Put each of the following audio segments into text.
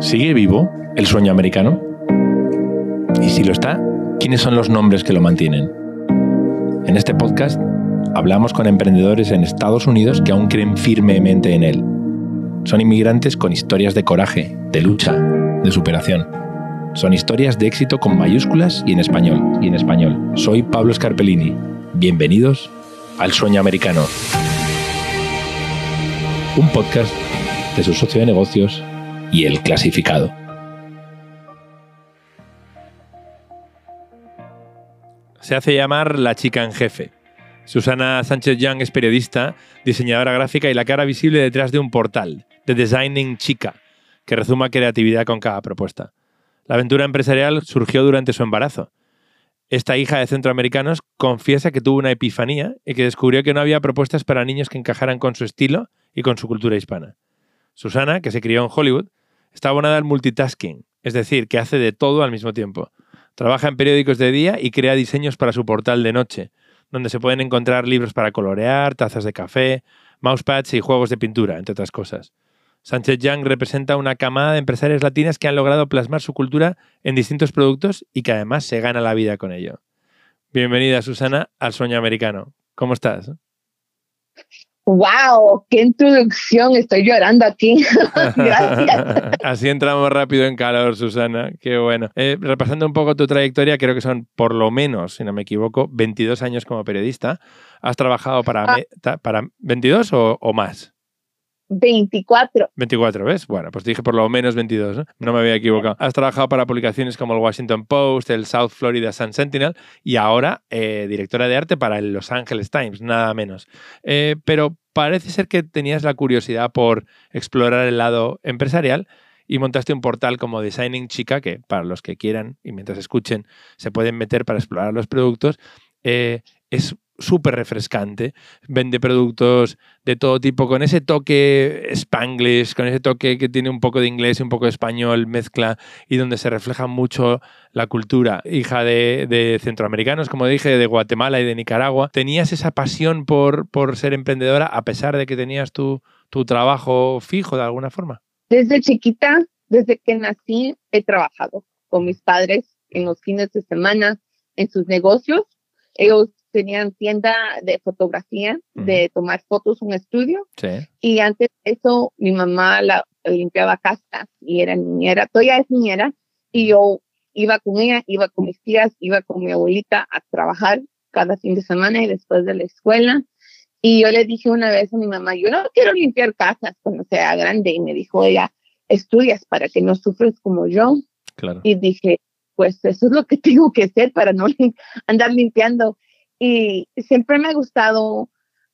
¿Sigue vivo el sueño americano? Y si lo está, ¿quiénes son los nombres que lo mantienen? En este podcast hablamos con emprendedores en Estados Unidos que aún creen firmemente en él. Son inmigrantes con historias de coraje, de lucha, de superación. Son historias de éxito con mayúsculas y en español. Soy Pablo Scarpellini. Bienvenidos al Sueño Americano. Un podcast de su socio de negocios y El Clasificado. Se hace llamar la chica en jefe. Susana Sánchez Young es periodista, diseñadora gráfica y la cara visible detrás de un portal, The Designing Chica, que rezuma creatividad con cada propuesta. La aventura empresarial surgió durante su embarazo. Esta hija de centroamericanos confiesa que tuvo una epifanía y que descubrió que no había propuestas para niños que encajaran con su estilo y con su cultura hispana. Susana, que se crió en Hollywood, está abonada al multitasking, es decir, que hace de todo al mismo tiempo. Trabaja en periódicos de día y crea diseños para su portal de noche, donde se pueden encontrar libros para colorear, tazas de café, mousepads y juegos de pintura, entre otras cosas. Sánchez Young representa una camada de empresarias latinas que han logrado plasmar su cultura en distintos productos y que además se gana la vida con ello. Bienvenida, Susana, al Sueño Americano. ¿Cómo estás? ¡Wow! ¡Qué introducción! Estoy llorando aquí. Gracias. Así entramos rápido en calor, Susana. ¡Qué bueno! Repasando un poco tu trayectoria, creo que son por lo menos, si no me equivoco, 22 años como periodista. ¿Has trabajado para 22 o más? 24. 24, ¿ves? Bueno, pues dije por lo menos 22, ¿no? No me había equivocado. Has trabajado para publicaciones como el Washington Post, el South Florida Sun Sentinel y ahora directora de arte para el Los Angeles Times, nada menos. Pero parece ser que tenías la curiosidad por explorar el lado empresarial y montaste un portal como Designing Chica, que para los que quieran y mientras escuchen se pueden meter para explorar los productos. Es súper refrescante, vende productos de todo tipo con ese toque spanglish, con ese toque que tiene un poco de inglés y un poco de español, mezcla, y donde se refleja mucho la cultura. Hija de centroamericanos, como dije, de Guatemala y de Nicaragua. ¿Tenías esa pasión por ser emprendedora a pesar de que tenías tu trabajo fijo de alguna forma? Desde chiquita, desde que nací, he trabajado con mis padres en los fines de semana, en sus negocios. Ellos tenían tienda de fotografía, de tomar fotos, un estudio. Sí. Y antes de eso, mi mamá limpiaba casas y era niñera. Todavía es niñera. Y yo iba con ella, iba con mis tías, iba con mi abuelita a trabajar cada fin de semana y después de la escuela. Y yo le dije una vez a mi mamá, yo no quiero limpiar casas cuando sea grande. Y me dijo ella, estudias para que no sufres como yo. Claro. Y dije, pues eso es lo que tengo que hacer para no andar limpiando. Y siempre me ha gustado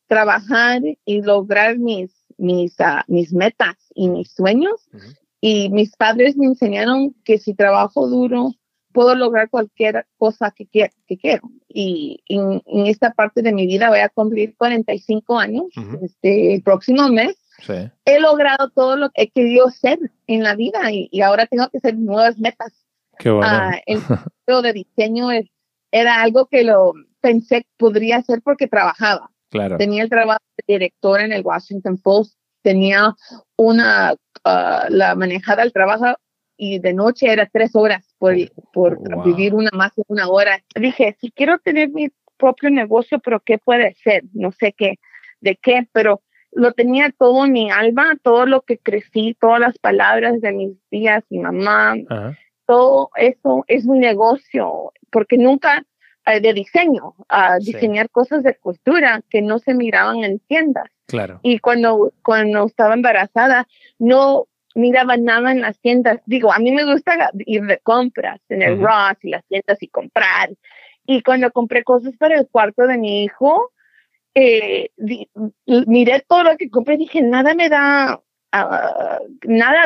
trabajar y lograr mis metas y mis sueños. Uh-huh. Y mis padres me enseñaron que si trabajo duro, puedo lograr cualquier cosa que quiero. Y en esta parte de mi vida voy a cumplir 45 años, uh-huh, el próximo mes. Sí. He logrado todo lo que he querido ser en la vida y ahora tengo que hacer nuevas metas. Qué bueno. El estudio de diseño era algo que lo pensé que podría hacer porque trabajaba. Claro. Tenía el trabajo de directora en el Washington Post, tenía la manejada al trabajo y de noche era 3 horas por vivir más de 1 hora. Dije, si quiero tener mi propio negocio, pero ¿qué puede ser? No sé de qué, pero lo tenía todo en mi alma, todo lo que crecí, todas las palabras de mis tías, mi mamá. Ajá. Todo eso es un negocio, porque nunca de diseño, diseñar cosas de cultura que no se miraban en tiendas. Claro. Y cuando estaba embarazada, no miraba nada en las tiendas. Digo, a mí me gusta ir de compras en el uh-huh, Ross y las tiendas y comprar. Y cuando compré cosas para el cuarto de mi hijo, miré todo lo que compré y dije, nada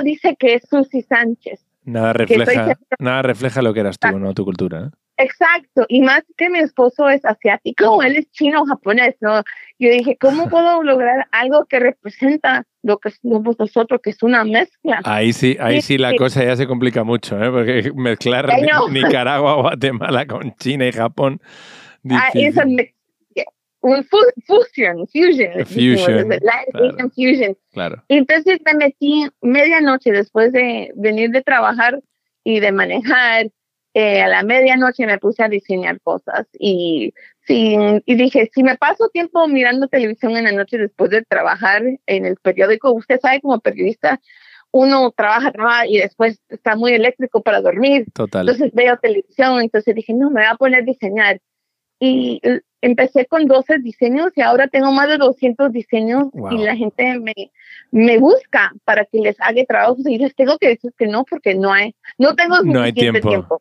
dice que es Susy Sánchez. Nada refleja lo que eras tú, ¿no? Tu cultura, ¿eh? Exacto, y más que mi esposo es asiático, él es chino o japonés, ¿no? Yo dije, ¿cómo puedo lograr algo que representa lo que somos nosotros, que es una mezcla? Ahí sí la cosa ya se complica mucho, ¿eh? Porque mezclar Nicaragua, Guatemala con China y Japón... Ah, un fusion. Claro. Fusion. Claro. Entonces me metí medianoche después de venir de trabajar y de manejar. A la medianoche me puse a diseñar cosas y dije, si me paso tiempo mirando televisión en la noche después de trabajar en el periódico, usted sabe, como periodista, uno trabaja y después está muy eléctrico para dormir. Total. Entonces veo televisión, entonces dije, no, me voy a poner a diseñar. Y empecé con 12 diseños y ahora tengo más de 200 diseños. Wow. Y la gente me busca para que les haga trabajos y les tengo que decir que no, porque no hay tiempo.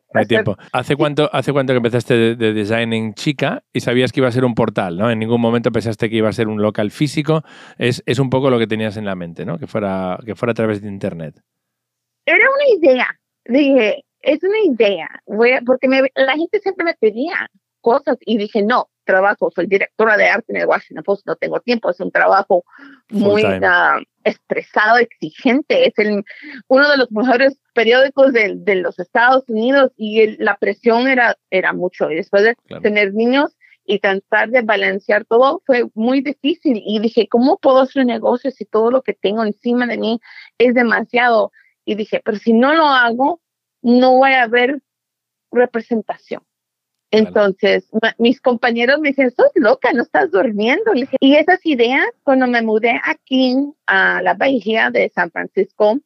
¿Hace cuánto que empezaste de Designing Chica y sabías que iba a ser un portal, ¿no? En ningún momento pensaste que iba a ser un local físico. Es un poco lo que tenías en la mente, ¿no? Que fuera a través de internet. Era una idea. Dije, es una idea. Porque la gente siempre me pedía cosas y dije, no, trabajo, soy directora de arte en el Washington Post, no tengo tiempo, es un trabajo muy estresado, exigente, es uno de los mejores periódicos de los Estados Unidos y la presión era mucho, y después de tener niños y tratar de balancear todo fue muy difícil y dije, ¿cómo puedo hacer un negocio si todo lo que tengo encima de mí es demasiado? Y dije, pero si no lo hago, no voy a haber representación. Entonces, mis compañeros me dicen, sos loca, no estás durmiendo. Y esas ideas, cuando me mudé aquí a la bahía de San Francisco,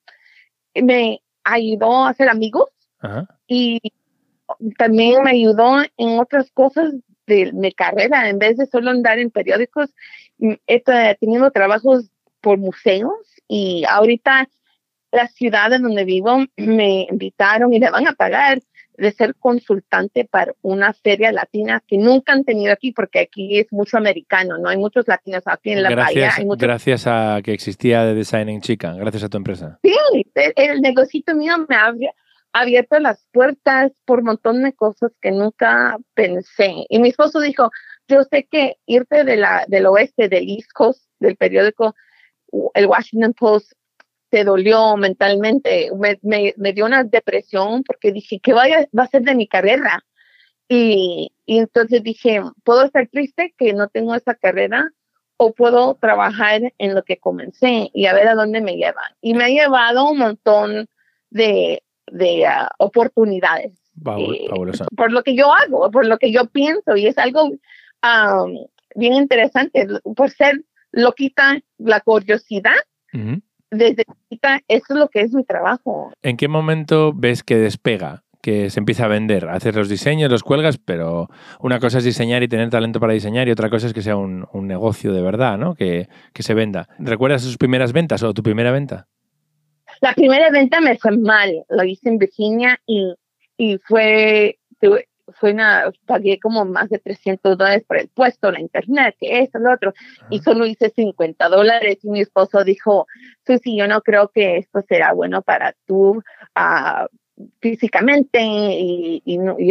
me ayudó a hacer amigos. Ajá. Y también me ayudó en otras cosas de mi carrera. En vez de solo andar en periódicos, he tenido trabajos por museos y ahorita la ciudad en donde vivo me invitaron y me van a pagar de ser consultante para una feria latina que nunca han tenido aquí, porque aquí es mucho americano, no hay muchos latinos aquí en la bahía. Gracias a que existía The Designing Chica, gracias a tu empresa. Sí, el negocito mío me ha abierto las puertas por un montón de cosas que nunca pensé. Y mi esposo dijo, yo sé que irte del oeste, del East Coast, del periódico, el Washington Post, te dolió mentalmente, me dio una depresión porque dije, ¿qué va a ser de mi carrera? Y entonces dije, ¿puedo estar triste que no tengo esa carrera o puedo trabajar en lo que comencé y a ver a dónde me lleva? Y me ha llevado un montón de oportunidades. Fabulosa. Por lo que yo hago, por lo que yo pienso, y es algo bien interesante, por ser loquita, la curiosidad. Uh-huh. Desde chica, eso es lo que es mi trabajo. ¿En qué momento ves que despega, que se empieza a vender? Haces los diseños, los cuelgas, pero una cosa es diseñar y tener talento para diseñar y otra cosa es que sea un negocio de verdad, ¿no? Que se venda. ¿Recuerdas sus primeras ventas o tu primera venta? La primera venta me fue mal. Lo hice en Virginia y pagué como más de $300 por el puesto, la internet, que esto, lo otro. Ajá. Y solo hice $50 y mi esposo dijo, Susi, yo no creo que esto será bueno para tú físicamente y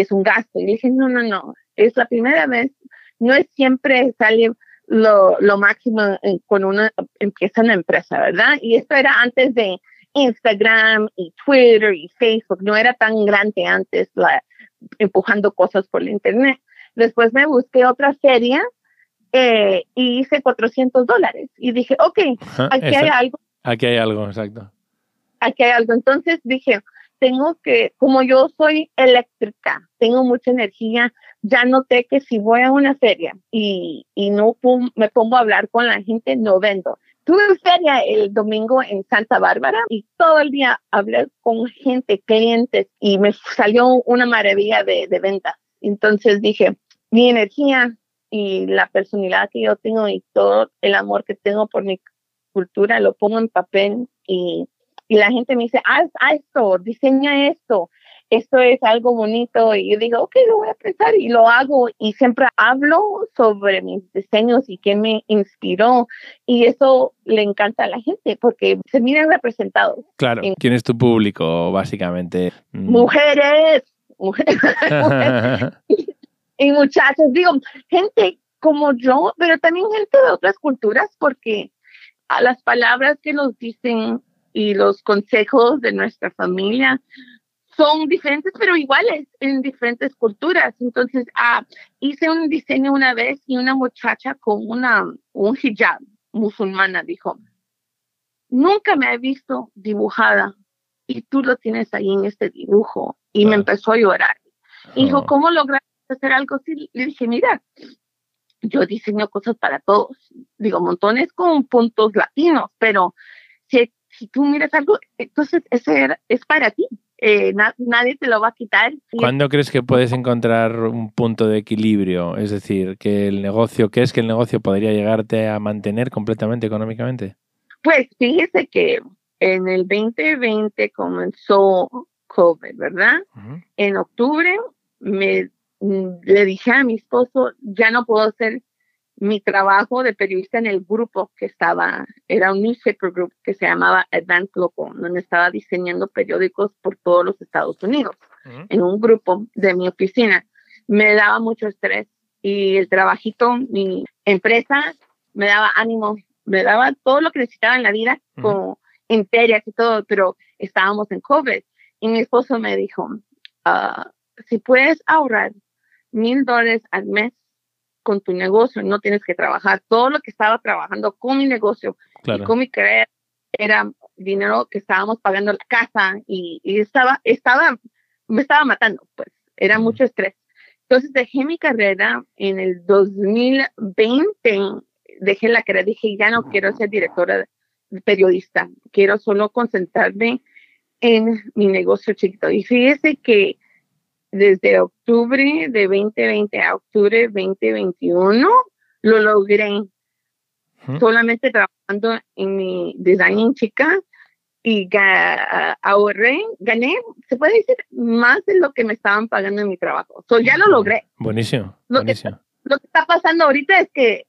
es un gasto. Y dije, no, es la primera vez, no es siempre sale lo máximo cuando uno empieza una empresa, ¿verdad? Y esto era antes de Instagram y Twitter y Facebook, no era tan grande antes empujando cosas por la internet. Después me busqué otra feria y hice $400 y dije, ok, aquí hay algo. Entonces dije, como yo soy eléctrica, tengo mucha energía, ya noté que si voy a una feria y no me pongo a hablar con la gente, no vendo. Tuve feria el domingo en Santa Bárbara y todo el día hablé con gente, clientes, y me salió una maravilla de venta. Entonces dije, mi energía y la personalidad que yo tengo y todo el amor que tengo por mi cultura lo pongo en papel y la gente me dice, haz esto, diseña esto es algo bonito, y yo digo, ok, lo voy a pensar y lo hago, y siempre hablo sobre mis diseños y qué me inspiró, y eso le encanta a la gente porque se miran representados. Claro, ¿quién es tu público, básicamente? Mujeres y muchachos, digo, gente como yo, pero también gente de otras culturas, porque a las palabras que nos dicen y los consejos de nuestra familia son diferentes pero iguales en diferentes culturas. Entonces hice un diseño una vez y una muchacha con un hijab musulmana dijo, nunca me he visto dibujada y tú lo tienes ahí en este dibujo. Y me empezó a llorar. Y dijo, ¿cómo lograste hacer algo así? Le dije, mira, yo diseño cosas para todos. Digo, montones con puntos latinos, pero si tú miras algo, entonces ese es para ti. Nadie te lo va a quitar. ¿Cuándo crees que puedes encontrar un punto de equilibrio? Es decir, que el negocio, ¿crees que el negocio podría llegarte a mantener completamente económicamente? Pues fíjese que en el 2020 comenzó COVID, ¿verdad? Uh-huh. En octubre le dije a mi esposo, ya no puedo hacer mi trabajo de periodista en el grupo que estaba, era un newspaper group que se llamaba Advanced Local, donde estaba diseñando periódicos por todos los Estados Unidos, uh-huh, en un grupo de mi oficina. Me daba mucho estrés y el trabajito, mi empresa, me daba ánimo, me daba todo lo que necesitaba en la vida, uh-huh, como en ferias y todo, pero estábamos en COVID. Y mi esposo me dijo, si puedes ahorrar $1,000 al mes con tu negocio, no tienes que trabajar. Todo lo que estaba trabajando con mi negocio, claro, y con mi carrera era dinero que estábamos pagando la casa y me estaba matando, pues, era mucho estrés. Entonces dejé mi carrera en el 2020, dejé la carrera, dije, ya no quiero ser directora periodista, quiero solo concentrarme en mi negocio chiquito. Y fíjese que desde octubre de 2020 a octubre 2021 lo logré, solamente trabajando en mi Designing Chica, y gané, se puede decir, más de lo que me estaban pagando en mi trabajo. So, ya lo logré. Buenísimo. Buenísimo. Lo que está pasando ahorita es que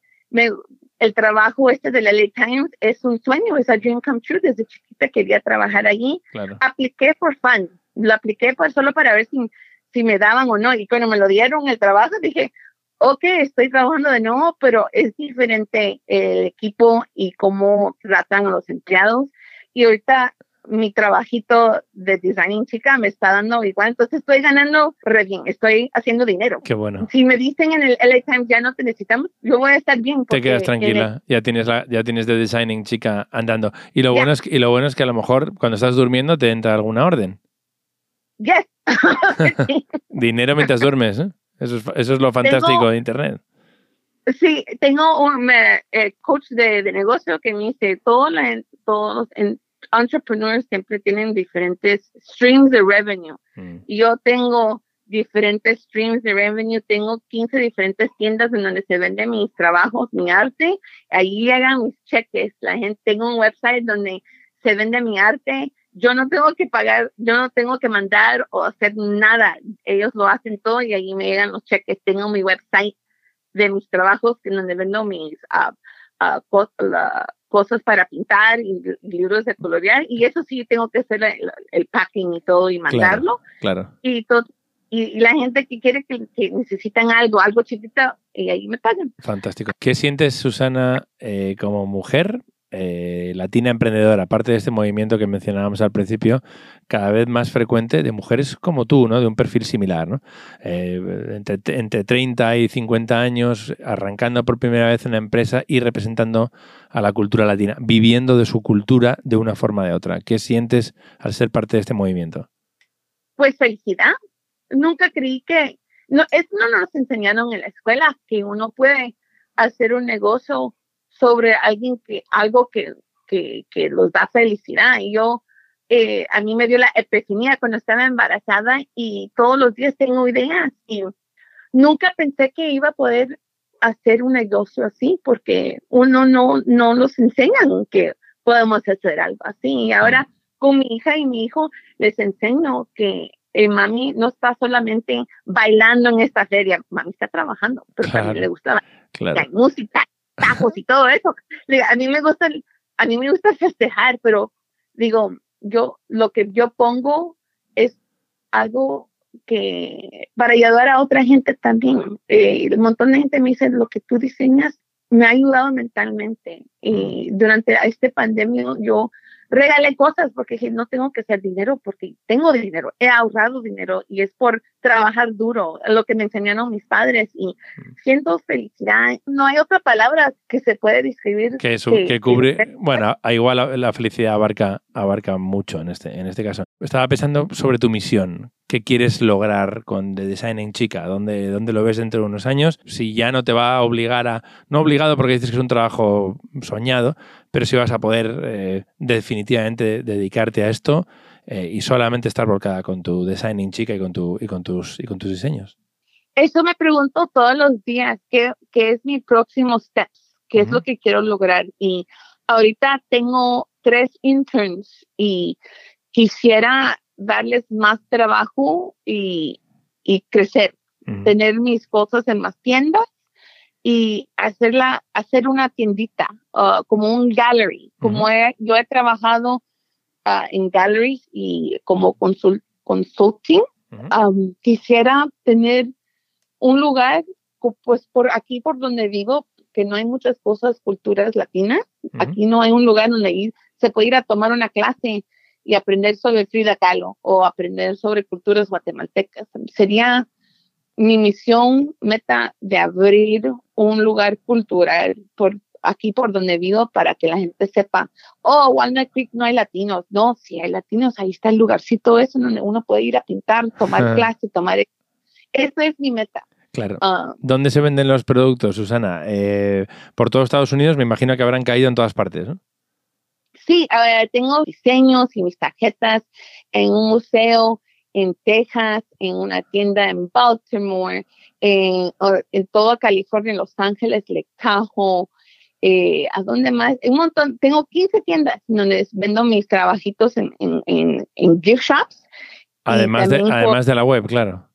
el trabajo del LA Times es un sueño, es a dream come true. Desde chiquita quería trabajar allí. Claro. Apliqué por fun, lo apliqué solo para ver si me daban o no, y cuando me lo dieron el trabajo, dije, ok, estoy trabajando de nuevo, pero es diferente el equipo y cómo tratan a los empleados, y ahorita mi trabajito de Designing Chica me está dando igual, entonces estoy ganando re bien, estoy haciendo dinero. Qué bueno. Si me dicen en el LA Times, ya no te necesitamos, yo voy a estar bien. Te quedas tranquila, ya tienes The Designing Chica andando, y lo, bueno es que, a lo mejor cuando estás durmiendo te entra alguna orden. Yes. Dinero mientras duermes, ¿eh? Eso es lo fantástico de internet. Sí, tengo un coach de negocio que me dice, todos los entrepreneurs siempre tienen diferentes streams de revenue. Y yo tengo diferentes streams de revenue, tengo 15 diferentes tiendas en donde se venden mis trabajos, mi arte, ahí llegan mis cheques, tengo un website donde se vende mi arte. Yo no tengo que pagar, yo no tengo que mandar o hacer nada. Ellos lo hacen todo y ahí me llegan los cheques. Tengo mi website de mis trabajos en donde vendo mis cosas para pintar y libros de colorear. Y eso sí, tengo que hacer el packing y todo y mandarlo. Claro. Y la gente que quiere, que necesitan algo chiquita, y ahí me pagan. Fantástico. ¿Qué sientes, Susana, como mujer? Latina emprendedora, aparte de este movimiento que mencionábamos al principio, cada vez más frecuente de mujeres como tú, ¿no? De un perfil similar, ¿no? Entre 30 y 50 años, arrancando por primera vez una empresa y representando a la cultura latina, viviendo de su cultura de una forma o de otra. ¿Qué sientes al ser parte de este movimiento? Pues felicidad. Nunca creí que... No nos enseñaron en la escuela que uno puede hacer un negocio sobre algo que los da felicidad. Y yo, a mí me dio la epifanía cuando estaba embarazada y todos los días tengo ideas. Y nunca pensé que iba a poder hacer un negocio así, porque uno no nos enseñan que podemos hacer algo así. Y ahora con mi hija y mi hijo les enseño que mami no está solamente bailando en esta feria, mami está trabajando, pero también le gusta la música, tajos y todo eso. A mí me gusta festejar, pero digo, lo que yo pongo es algo que para ayudar a otra gente también. Un montón de gente me dice, lo que tú diseñas me ha ayudado mentalmente, y durante esta pandemia yo regalé cosas porque dije, no tengo que hacer dinero porque tengo dinero, he ahorrado dinero y es por trabajar duro, lo que me enseñaron mis padres y siento felicidad. No hay otra palabra que se puede describir. Que cubre, que... bueno, igual la felicidad abarca mucho en este caso. Estaba pensando sobre tu misión. ¿Qué quieres lograr con The Designing Chica? ¿Dónde lo ves dentro de unos años? Si ya no te va a obligar a... No obligado porque dices que es un trabajo soñado, pero si vas a poder definitivamente dedicarte a esto y solamente estar volcada con tu Designing Chica y con tus diseños. Eso me pregunto todos los días. ¿Qué es mi próximo step? ¿Qué es lo que quiero lograr? Y ahorita tengo 3 interns y quisiera... darles más trabajo y crecer, tener mis cosas en más tiendas y hacer una tiendita, como un gallery, como yo he trabajado en galleries y como consulting, quisiera tener un lugar, pues por aquí, por donde vivo, que no hay muchas cosas, culturas latinas, aquí no hay un lugar donde se puede ir a tomar una clase y aprender sobre Frida Kahlo o aprender sobre culturas guatemaltecas. Sería mi misión, meta de abrir un lugar cultural por aquí por donde vivo para que la gente sepa, oh, Walnut Creek no hay latinos. No, si hay latinos, ahí está el lugarcito eso donde uno puede ir a pintar, tomar clase, tomar... Esa es mi meta. Claro. ¿Dónde se venden los productos, Susana? Por todo Estados Unidos me imagino que habrán caído en todas partes, ¿no? Sí, tengo diseños y mis tarjetas en un museo en Texas, en una tienda en Baltimore, en toda California, en Los Ángeles, Lake Tahoe, ¿a dónde más? Un montón. Tengo 15 tiendas donde vendo mis trabajitos en gift shops. Además de la web, claro.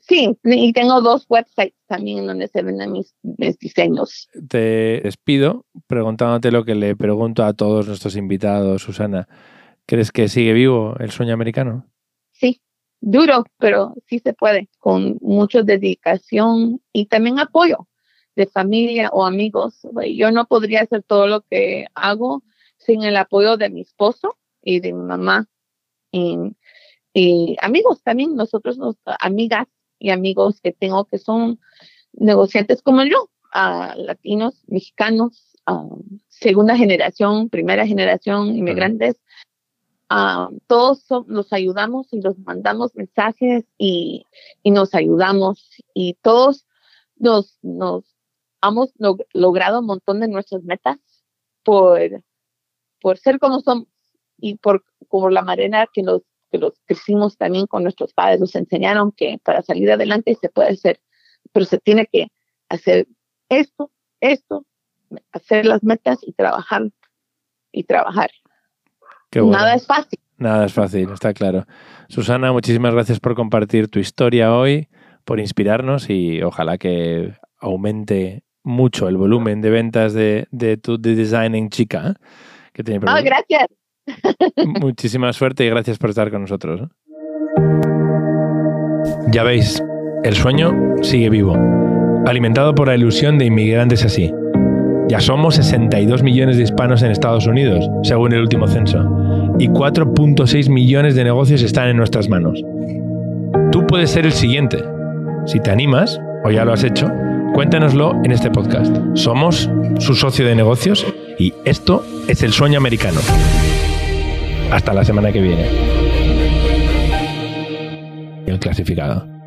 Sí, y tengo 2 websites también donde se venden mis diseños. Te despido preguntándote lo que le pregunto a todos nuestros invitados, Susana. ¿Crees que sigue vivo el sueño americano? Sí, duro, pero sí se puede, con mucha dedicación y también apoyo de familia o amigos. Yo no podría hacer todo lo que hago sin el apoyo de mi esposo y de mi mamá y amigos también, amigas y amigos que tengo que son negociantes como yo, latinos, mexicanos, segunda generación, primera generación, inmigrantes. Todos nos ayudamos y nos mandamos mensajes y nos ayudamos. Y todos nos hemos logrado un montón de nuestras metas por ser como somos y por la manera que los crecimos también con nuestros padres, nos enseñaron que para salir adelante se puede hacer, pero se tiene que hacer esto, hacer las metas y trabajar. Qué bueno. Nada es fácil. Nada es fácil, está claro. Susana, muchísimas gracias por compartir tu historia hoy, por inspirarnos y ojalá que aumente mucho el volumen de ventas de tu The Designing Chica. Que tiene gracias. Muchísima suerte y gracias por estar con nosotros. Ya veis, el sueño sigue vivo, alimentado por la ilusión de inmigrantes así. Ya somos 62 millones de hispanos en Estados Unidos, según el último censo, y 4.6 millones de negocios están en nuestras manos. Tú puedes ser el siguiente. Si te animas, o ya lo has hecho, cuéntanoslo en este podcast. Somos su socio de negocios y esto es El Sueño Americano. Hasta la semana que viene. El clasificado.